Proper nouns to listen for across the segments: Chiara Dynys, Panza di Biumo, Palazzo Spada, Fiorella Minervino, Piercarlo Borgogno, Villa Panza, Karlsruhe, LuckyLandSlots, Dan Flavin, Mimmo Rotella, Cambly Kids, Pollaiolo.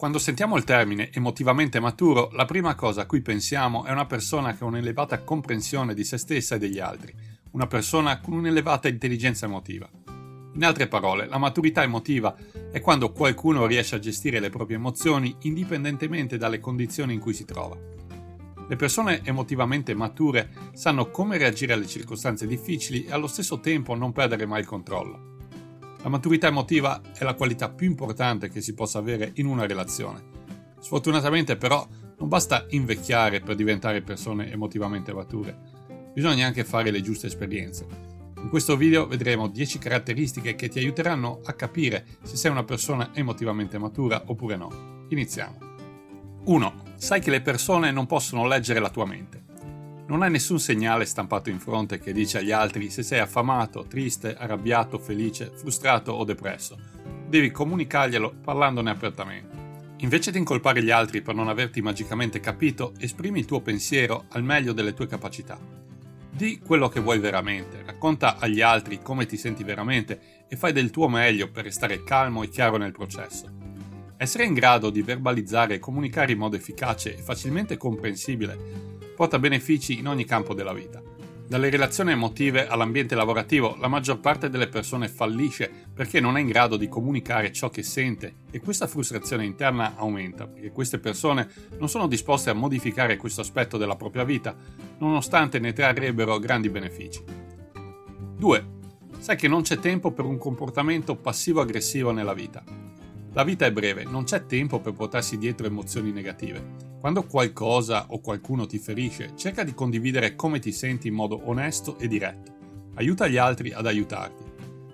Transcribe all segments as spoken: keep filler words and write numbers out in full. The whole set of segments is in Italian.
Quando sentiamo il termine emotivamente maturo, la prima cosa a cui pensiamo è una persona che ha un'elevata comprensione di se stessa e degli altri, una persona con un'elevata intelligenza emotiva. In altre parole, la maturità emotiva è quando qualcuno riesce a gestire le proprie emozioni indipendentemente dalle condizioni in cui si trova. Le persone emotivamente mature sanno come reagire alle circostanze difficili e allo stesso tempo non perdere mai il controllo. La maturità emotiva è la qualità più importante che si possa avere in una relazione. Sfortunatamente però non basta invecchiare per diventare persone emotivamente mature, bisogna anche fare le giuste esperienze. In questo video vedremo dieci caratteristiche che ti aiuteranno a capire se sei una persona emotivamente matura oppure no. Iniziamo. uno. Sai che le persone non possono leggere la tua mente. Non hai nessun segnale stampato in fronte che dice agli altri se sei affamato, triste, arrabbiato, felice, frustrato o depresso. Devi comunicarglielo parlandone apertamente. Invece di incolpare gli altri per non averti magicamente capito, esprimi il tuo pensiero al meglio delle tue capacità. Di quello che vuoi veramente, racconta agli altri come ti senti veramente e fai del tuo meglio per restare calmo e chiaro nel processo. Essere in grado di verbalizzare e comunicare in modo efficace e facilmente comprensibile porta benefici in ogni campo della vita. Dalle relazioni emotive all'ambiente lavorativo, la maggior parte delle persone fallisce perché non è in grado di comunicare ciò che sente e questa frustrazione interna aumenta perché queste persone non sono disposte a modificare questo aspetto della propria vita, nonostante ne trarrebbero grandi benefici. due. Sai che non c'è tempo per un comportamento passivo-aggressivo nella vita. La vita è breve, non c'è tempo per portarsi dietro emozioni negative. Quando qualcosa o qualcuno ti ferisce, cerca di condividere come ti senti in modo onesto e diretto. Aiuta gli altri ad aiutarti.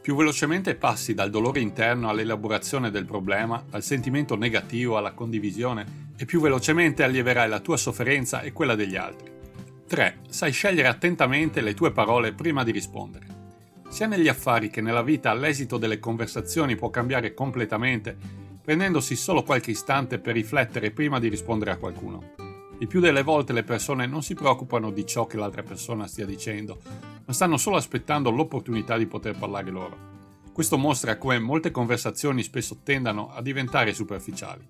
Più velocemente passi dal dolore interno all'elaborazione del problema, dal sentimento negativo alla condivisione, e più velocemente allieverai la tua sofferenza e quella degli altri. tre. Sai scegliere attentamente le tue parole prima di rispondere. Sia negli affari che nella vita l'esito delle conversazioni può cambiare completamente, prendendosi solo qualche istante per riflettere prima di rispondere a qualcuno. Il più delle volte le persone non si preoccupano di ciò che l'altra persona stia dicendo, ma stanno solo aspettando l'opportunità di poter parlare loro. Questo mostra come molte conversazioni spesso tendano a diventare superficiali.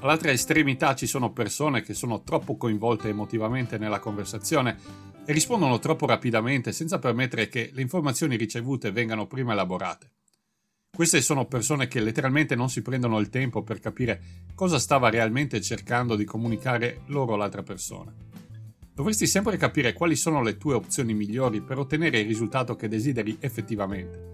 All'altra estremità ci sono persone che sono troppo coinvolte emotivamente nella conversazione e rispondono troppo rapidamente senza permettere che le informazioni ricevute vengano prima elaborate. Queste sono persone che letteralmente non si prendono il tempo per capire cosa stava realmente cercando di comunicare loro l'altra persona. Dovresti sempre capire quali sono le tue opzioni migliori per ottenere il risultato che desideri effettivamente.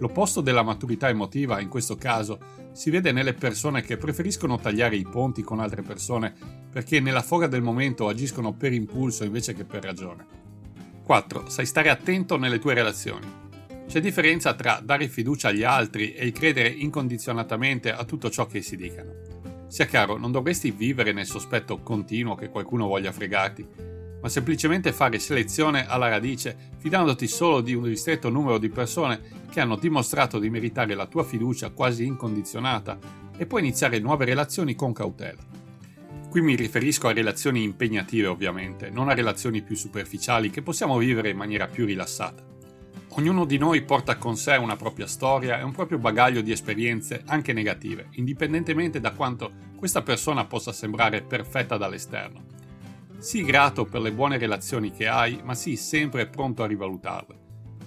L'opposto della maturità emotiva, in questo caso, si vede nelle persone che preferiscono tagliare i ponti con altre persone perché nella foga del momento agiscono per impulso invece che per ragione. quattro. Sai stare attento nelle tue relazioni. C'è differenza tra dare fiducia agli altri e il credere incondizionatamente a tutto ciò che si dicano. Sia chiaro, non dovresti vivere nel sospetto continuo che qualcuno voglia fregarti, ma semplicemente fare selezione alla radice fidandoti solo di un ristretto numero di persone che hanno dimostrato di meritare la tua fiducia quasi incondizionata e puoi iniziare nuove relazioni con cautela. Qui mi riferisco a relazioni impegnative ovviamente, non a relazioni più superficiali che possiamo vivere in maniera più rilassata. Ognuno di noi porta con sé una propria storia e un proprio bagaglio di esperienze anche negative, indipendentemente da quanto questa persona possa sembrare perfetta dall'esterno. Sii grato per le buone relazioni che hai, ma sii sempre pronto a rivalutarle.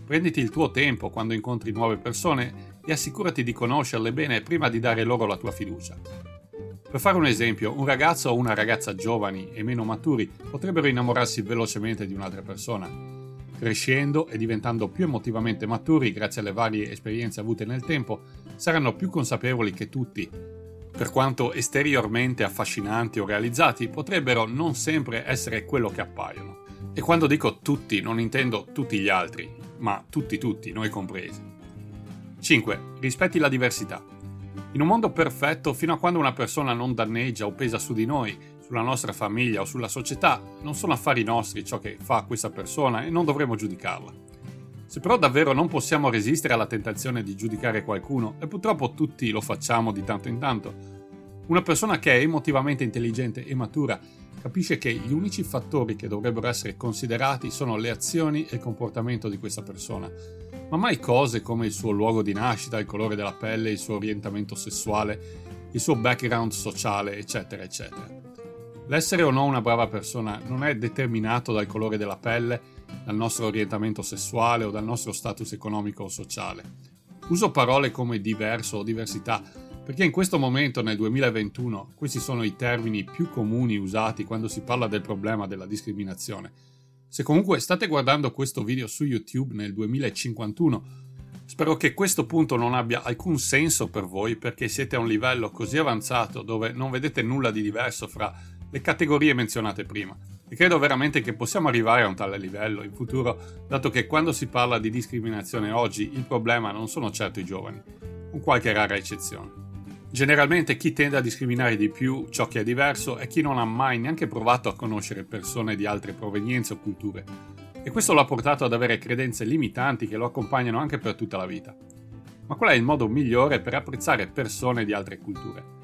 Prenditi il tuo tempo quando incontri nuove persone e assicurati di conoscerle bene prima di dare loro la tua fiducia. Per fare un esempio, un ragazzo o una ragazza giovani e meno maturi potrebbero innamorarsi velocemente di un'altra persona. Crescendo e diventando più emotivamente maturi grazie alle varie esperienze avute nel tempo, saranno più consapevoli che tutti, per quanto esteriormente affascinanti o realizzati, potrebbero non sempre essere quello che appaiono. E quando dico tutti, non intendo tutti gli altri, ma tutti tutti, noi compresi. cinque. Rispetti la diversità. In un mondo perfetto, fino a quando una persona non danneggia o pesa su di noi, sulla nostra famiglia o sulla società, non sono affari nostri ciò che fa questa persona e non dovremo giudicarla. Se però davvero non possiamo resistere alla tentazione di giudicare qualcuno, e purtroppo tutti lo facciamo di tanto in tanto, una persona che è emotivamente intelligente e matura capisce che gli unici fattori che dovrebbero essere considerati sono le azioni e il comportamento di questa persona, ma mai cose come il suo luogo di nascita, il colore della pelle, il suo orientamento sessuale, il suo background sociale, eccetera, eccetera. L'essere o no una brava persona non è determinato dal colore della pelle, dal nostro orientamento sessuale o dal nostro status economico o sociale. Uso parole come diverso o diversità perché in questo momento, nel duemilaventuno, questi sono i termini più comuni usati quando si parla del problema della discriminazione. Se comunque state guardando questo video su YouTube nel duemilacinquantuno, spero che questo punto non abbia alcun senso per voi perché siete a un livello così avanzato dove non vedete nulla di diverso fra le categorie menzionate prima, e credo veramente che possiamo arrivare a un tale livello in futuro, dato che quando si parla di discriminazione oggi il problema non sono certo i giovani, con qualche rara eccezione. Generalmente chi tende a discriminare di più ciò che è diverso è chi non ha mai neanche provato a conoscere persone di altre provenienze o culture, e questo lo ha portato ad avere credenze limitanti che lo accompagnano anche per tutta la vita. Ma qual è il modo migliore per apprezzare persone di altre culture?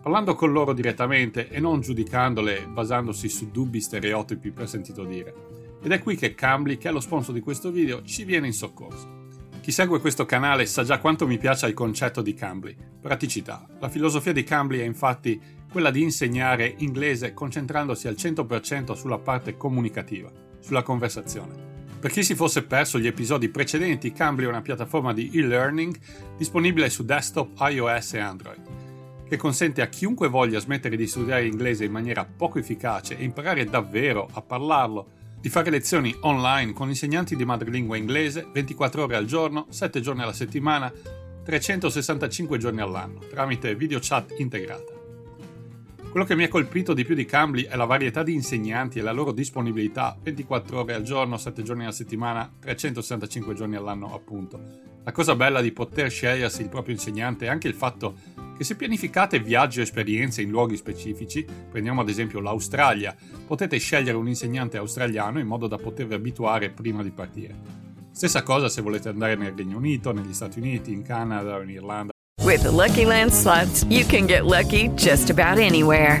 Parlando con loro direttamente e non giudicandole basandosi su dubbi stereotipi per sentito dire. Ed è qui che Cambly, che è lo sponsor di questo video, ci viene in soccorso. Chi segue questo canale sa già quanto mi piaccia il concetto di Cambly, praticità. La filosofia di Cambly è infatti quella di insegnare inglese concentrandosi al cento per cento sulla parte comunicativa, sulla conversazione. Per chi si fosse perso gli episodi precedenti, Cambly è una piattaforma di e-learning disponibile su desktop, iOS e Android, che consente a chiunque voglia smettere di studiare inglese in maniera poco efficace e imparare davvero a parlarlo, di fare lezioni online con insegnanti di madrelingua inglese ventiquattro ore al giorno, sette giorni alla settimana, trecentosessantacinque giorni all'anno, tramite video chat integrata. Quello che mi ha colpito di più di Cambly è la varietà di insegnanti e la loro disponibilità ventiquattro ore al giorno, sette giorni alla settimana, trecentosessantacinque giorni all'anno appunto. La cosa bella di poter scegliersi il proprio insegnante è anche il fatto che se pianificate viaggi o esperienze in luoghi specifici, prendiamo ad esempio l'Australia, potete scegliere un insegnante australiano in modo da potervi abituare prima di partire. Stessa cosa se volete andare nel Regno Unito, negli Stati Uniti, in Canada o in Irlanda. With the Lucky Land Slots, you can get lucky just about anywhere.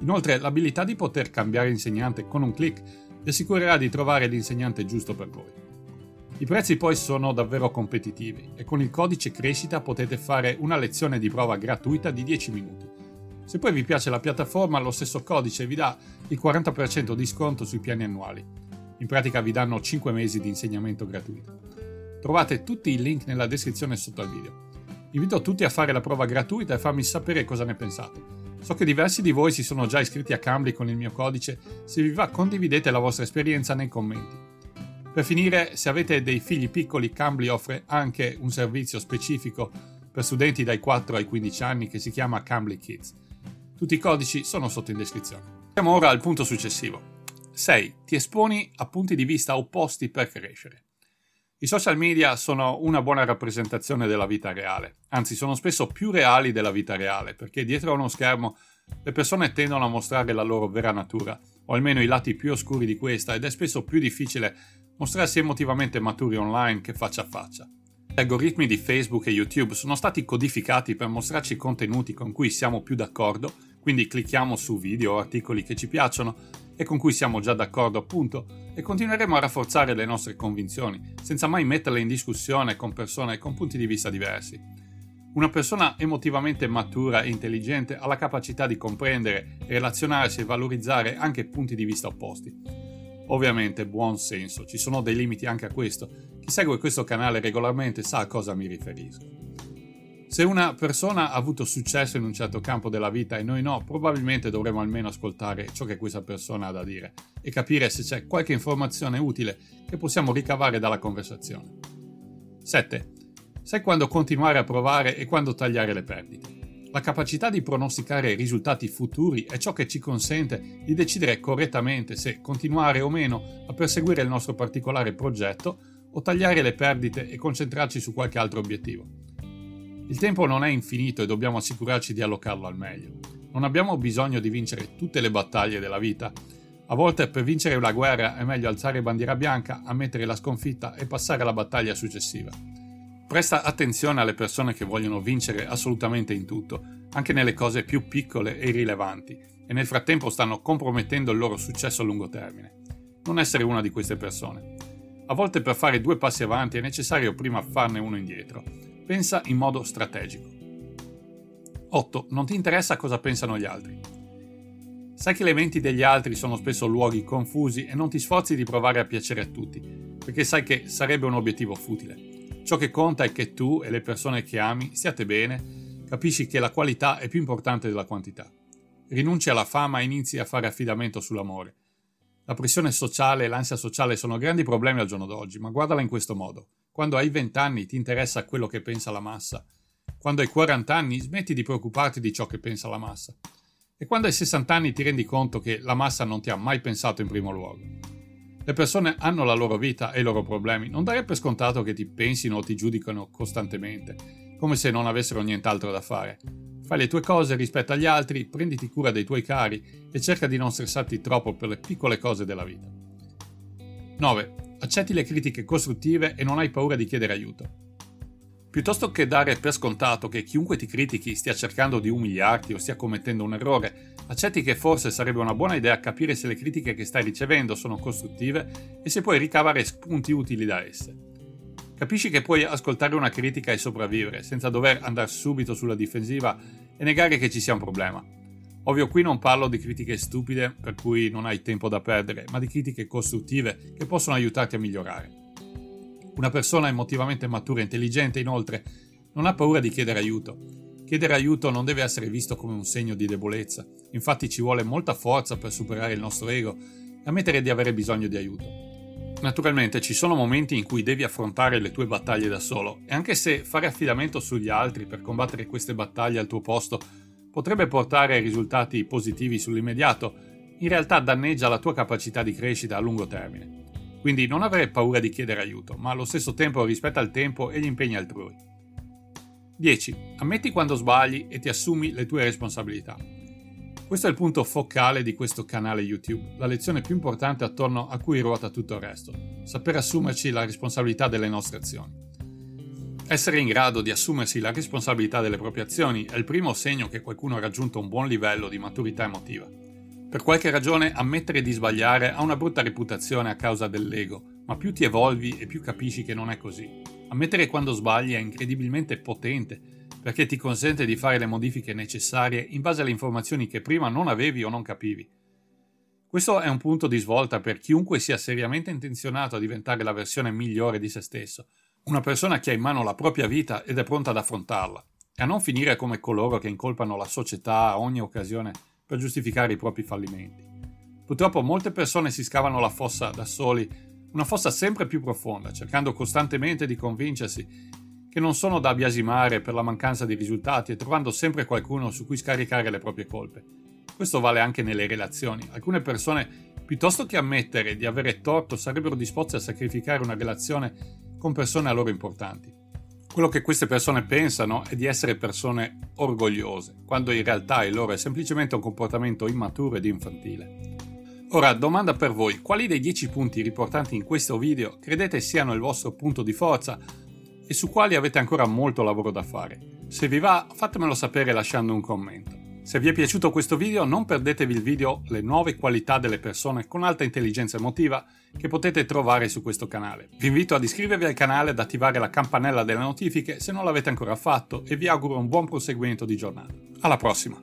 Inoltre, l'abilità di poter cambiare insegnante con un click vi assicurerà di trovare l'insegnante giusto per voi. I prezzi poi sono davvero competitivi e con il codice crescita potete fare una lezione di prova gratuita di dieci minuti. Se poi vi piace la piattaforma, lo stesso codice vi dà il quaranta per cento di sconto sui piani annuali. In pratica vi danno cinque mesi di insegnamento gratuito. Trovate tutti i link nella descrizione sotto al video. Invito tutti a fare la prova gratuita e farmi sapere cosa ne pensate. So che diversi di voi si sono già iscritti a Cambly con il mio codice, se vi va condividete la vostra esperienza nei commenti. Per finire, se avete dei figli piccoli, Cambly offre anche un servizio specifico per studenti dai quattro ai quindici anni che si chiama Cambly Kids. Tutti i codici sono sotto in descrizione. Siamo ora al punto successivo. sei. Ti esponi a punti di vista opposti per crescere. I social media sono una buona rappresentazione della vita reale, anzi sono spesso più reali della vita reale, perché dietro a uno schermo le persone tendono a mostrare la loro vera natura, o almeno i lati più oscuri di questa, ed è spesso più difficile mostrarsi emotivamente maturi online che faccia a faccia. Gli algoritmi di Facebook e YouTube sono stati codificati per mostrarci contenuti con cui siamo più d'accordo, quindi clicchiamo su video o articoli che ci piacciono, e con cui siamo già d'accordo appunto, e continueremo a rafforzare le nostre convinzioni, senza mai metterle in discussione con persone con punti di vista diversi. Una persona emotivamente matura e intelligente ha la capacità di comprendere, relazionarsi e valorizzare anche punti di vista opposti. Ovviamente, buon senso, ci sono dei limiti anche a questo. Chi segue questo canale regolarmente sa a cosa mi riferisco. Se una persona ha avuto successo in un certo campo della vita e noi no, probabilmente dovremo almeno ascoltare ciò che questa persona ha da dire e capire se c'è qualche informazione utile che possiamo ricavare dalla conversazione. sette. Sai quando continuare a provare e quando tagliare le perdite. La capacità di pronosticare risultati futuri è ciò che ci consente di decidere correttamente se continuare o meno a perseguire il nostro particolare progetto o tagliare le perdite e concentrarci su qualche altro obiettivo. Il tempo non è infinito e dobbiamo assicurarci di allocarlo al meglio. Non abbiamo bisogno di vincere tutte le battaglie della vita. A volte per vincere una guerra è meglio alzare bandiera bianca, ammettere la sconfitta e passare alla battaglia successiva. Presta attenzione alle persone che vogliono vincere assolutamente in tutto, anche nelle cose più piccole e irrilevanti, e nel frattempo stanno compromettendo il loro successo a lungo termine. Non essere una di queste persone. A volte per fare due passi avanti è necessario prima farne uno indietro. Pensa in modo strategico. otto. Non ti interessa cosa pensano gli altri. Sai che le menti degli altri sono spesso luoghi confusi e non ti sforzi di provare a piacere a tutti, perché sai che sarebbe un obiettivo futile. Ciò che conta è che tu e le persone che ami stiate bene, capisci che la qualità è più importante della quantità. Rinunci alla fama e inizi a fare affidamento sull'amore. La pressione sociale e l'ansia sociale sono grandi problemi al giorno d'oggi, ma guardala in questo modo. Quando hai venti anni ti interessa quello che pensa la massa. Quando hai quaranta anni smetti di preoccuparti di ciò che pensa la massa. E quando hai sessanta anni ti rendi conto che la massa non ti ha mai pensato in primo luogo. Le persone hanno la loro vita e i loro problemi. Non dare per scontato che ti pensino o ti giudicano costantemente, come se non avessero nient'altro da fare. Fai le tue cose, rispetta gli altri, prenditi cura dei tuoi cari e cerca di non stressarti troppo per le piccole cose della vita. nove. Accetti le critiche costruttive e non hai paura di chiedere aiuto. Piuttosto che dare per scontato che chiunque ti critichi stia cercando di umiliarti o stia commettendo un errore, accetti che forse sarebbe una buona idea capire se le critiche che stai ricevendo sono costruttive e se puoi ricavare spunti utili da esse. Capisci che puoi ascoltare una critica e sopravvivere, senza dover andare subito sulla difensiva e negare che ci sia un problema. Ovvio, qui non parlo di critiche stupide per cui non hai tempo da perdere, ma di critiche costruttive che possono aiutarti a migliorare. Una persona emotivamente matura e intelligente, inoltre, non ha paura di chiedere aiuto. Chiedere aiuto non deve essere visto come un segno di debolezza, infatti ci vuole molta forza per superare il nostro ego e ammettere di avere bisogno di aiuto. Naturalmente ci sono momenti in cui devi affrontare le tue battaglie da solo, e anche se fare affidamento sugli altri per combattere queste battaglie al tuo posto potrebbe portare a risultati positivi sull'immediato, in realtà danneggia la tua capacità di crescita a lungo termine. Quindi non avere paura di chiedere aiuto, ma allo stesso tempo rispetta il tempo e gli impegni altrui. dieci. Ammetti quando sbagli e ti assumi le tue responsabilità. Questo è il punto focale di questo canale YouTube, la lezione più importante attorno a cui ruota tutto il resto, saper assumerci la responsabilità delle nostre azioni. Essere in grado di assumersi la responsabilità delle proprie azioni è il primo segno che qualcuno ha raggiunto un buon livello di maturità emotiva. Per qualche ragione ammettere di sbagliare ha una brutta reputazione a causa dell'ego, ma più ti evolvi e più capisci che non è così. Ammettere quando sbagli è incredibilmente potente, perché ti consente di fare le modifiche necessarie in base alle informazioni che prima non avevi o non capivi. Questo è un punto di svolta per chiunque sia seriamente intenzionato a diventare la versione migliore di se stesso. Una persona che ha in mano la propria vita ed è pronta ad affrontarla, e a non finire come coloro che incolpano la società a ogni occasione per giustificare i propri fallimenti. Purtroppo molte persone si scavano la fossa da soli, una fossa sempre più profonda, cercando costantemente di convincersi che non sono da biasimare per la mancanza di risultati e trovando sempre qualcuno su cui scaricare le proprie colpe. Questo vale anche nelle relazioni. Alcune persone, piuttosto che ammettere di avere torto, sarebbero disposte a sacrificare una relazione con persone a loro importanti. Quello che queste persone pensano è di essere persone orgogliose, quando in realtà il loro è semplicemente un comportamento immaturo ed infantile. Ora, domanda per voi: quali dei dieci punti riportati in questo video credete siano il vostro punto di forza e su quali avete ancora molto lavoro da fare? Se vi va, fatemelo sapere lasciando un commento. Se vi è piaciuto questo video, non perdetevi il video Le nuove qualità delle persone con alta intelligenza emotiva che potete trovare su questo canale. Vi invito ad iscrivervi al canale e ad attivare la campanella delle notifiche se non l'avete ancora fatto e vi auguro un buon proseguimento di giornata. Alla prossima!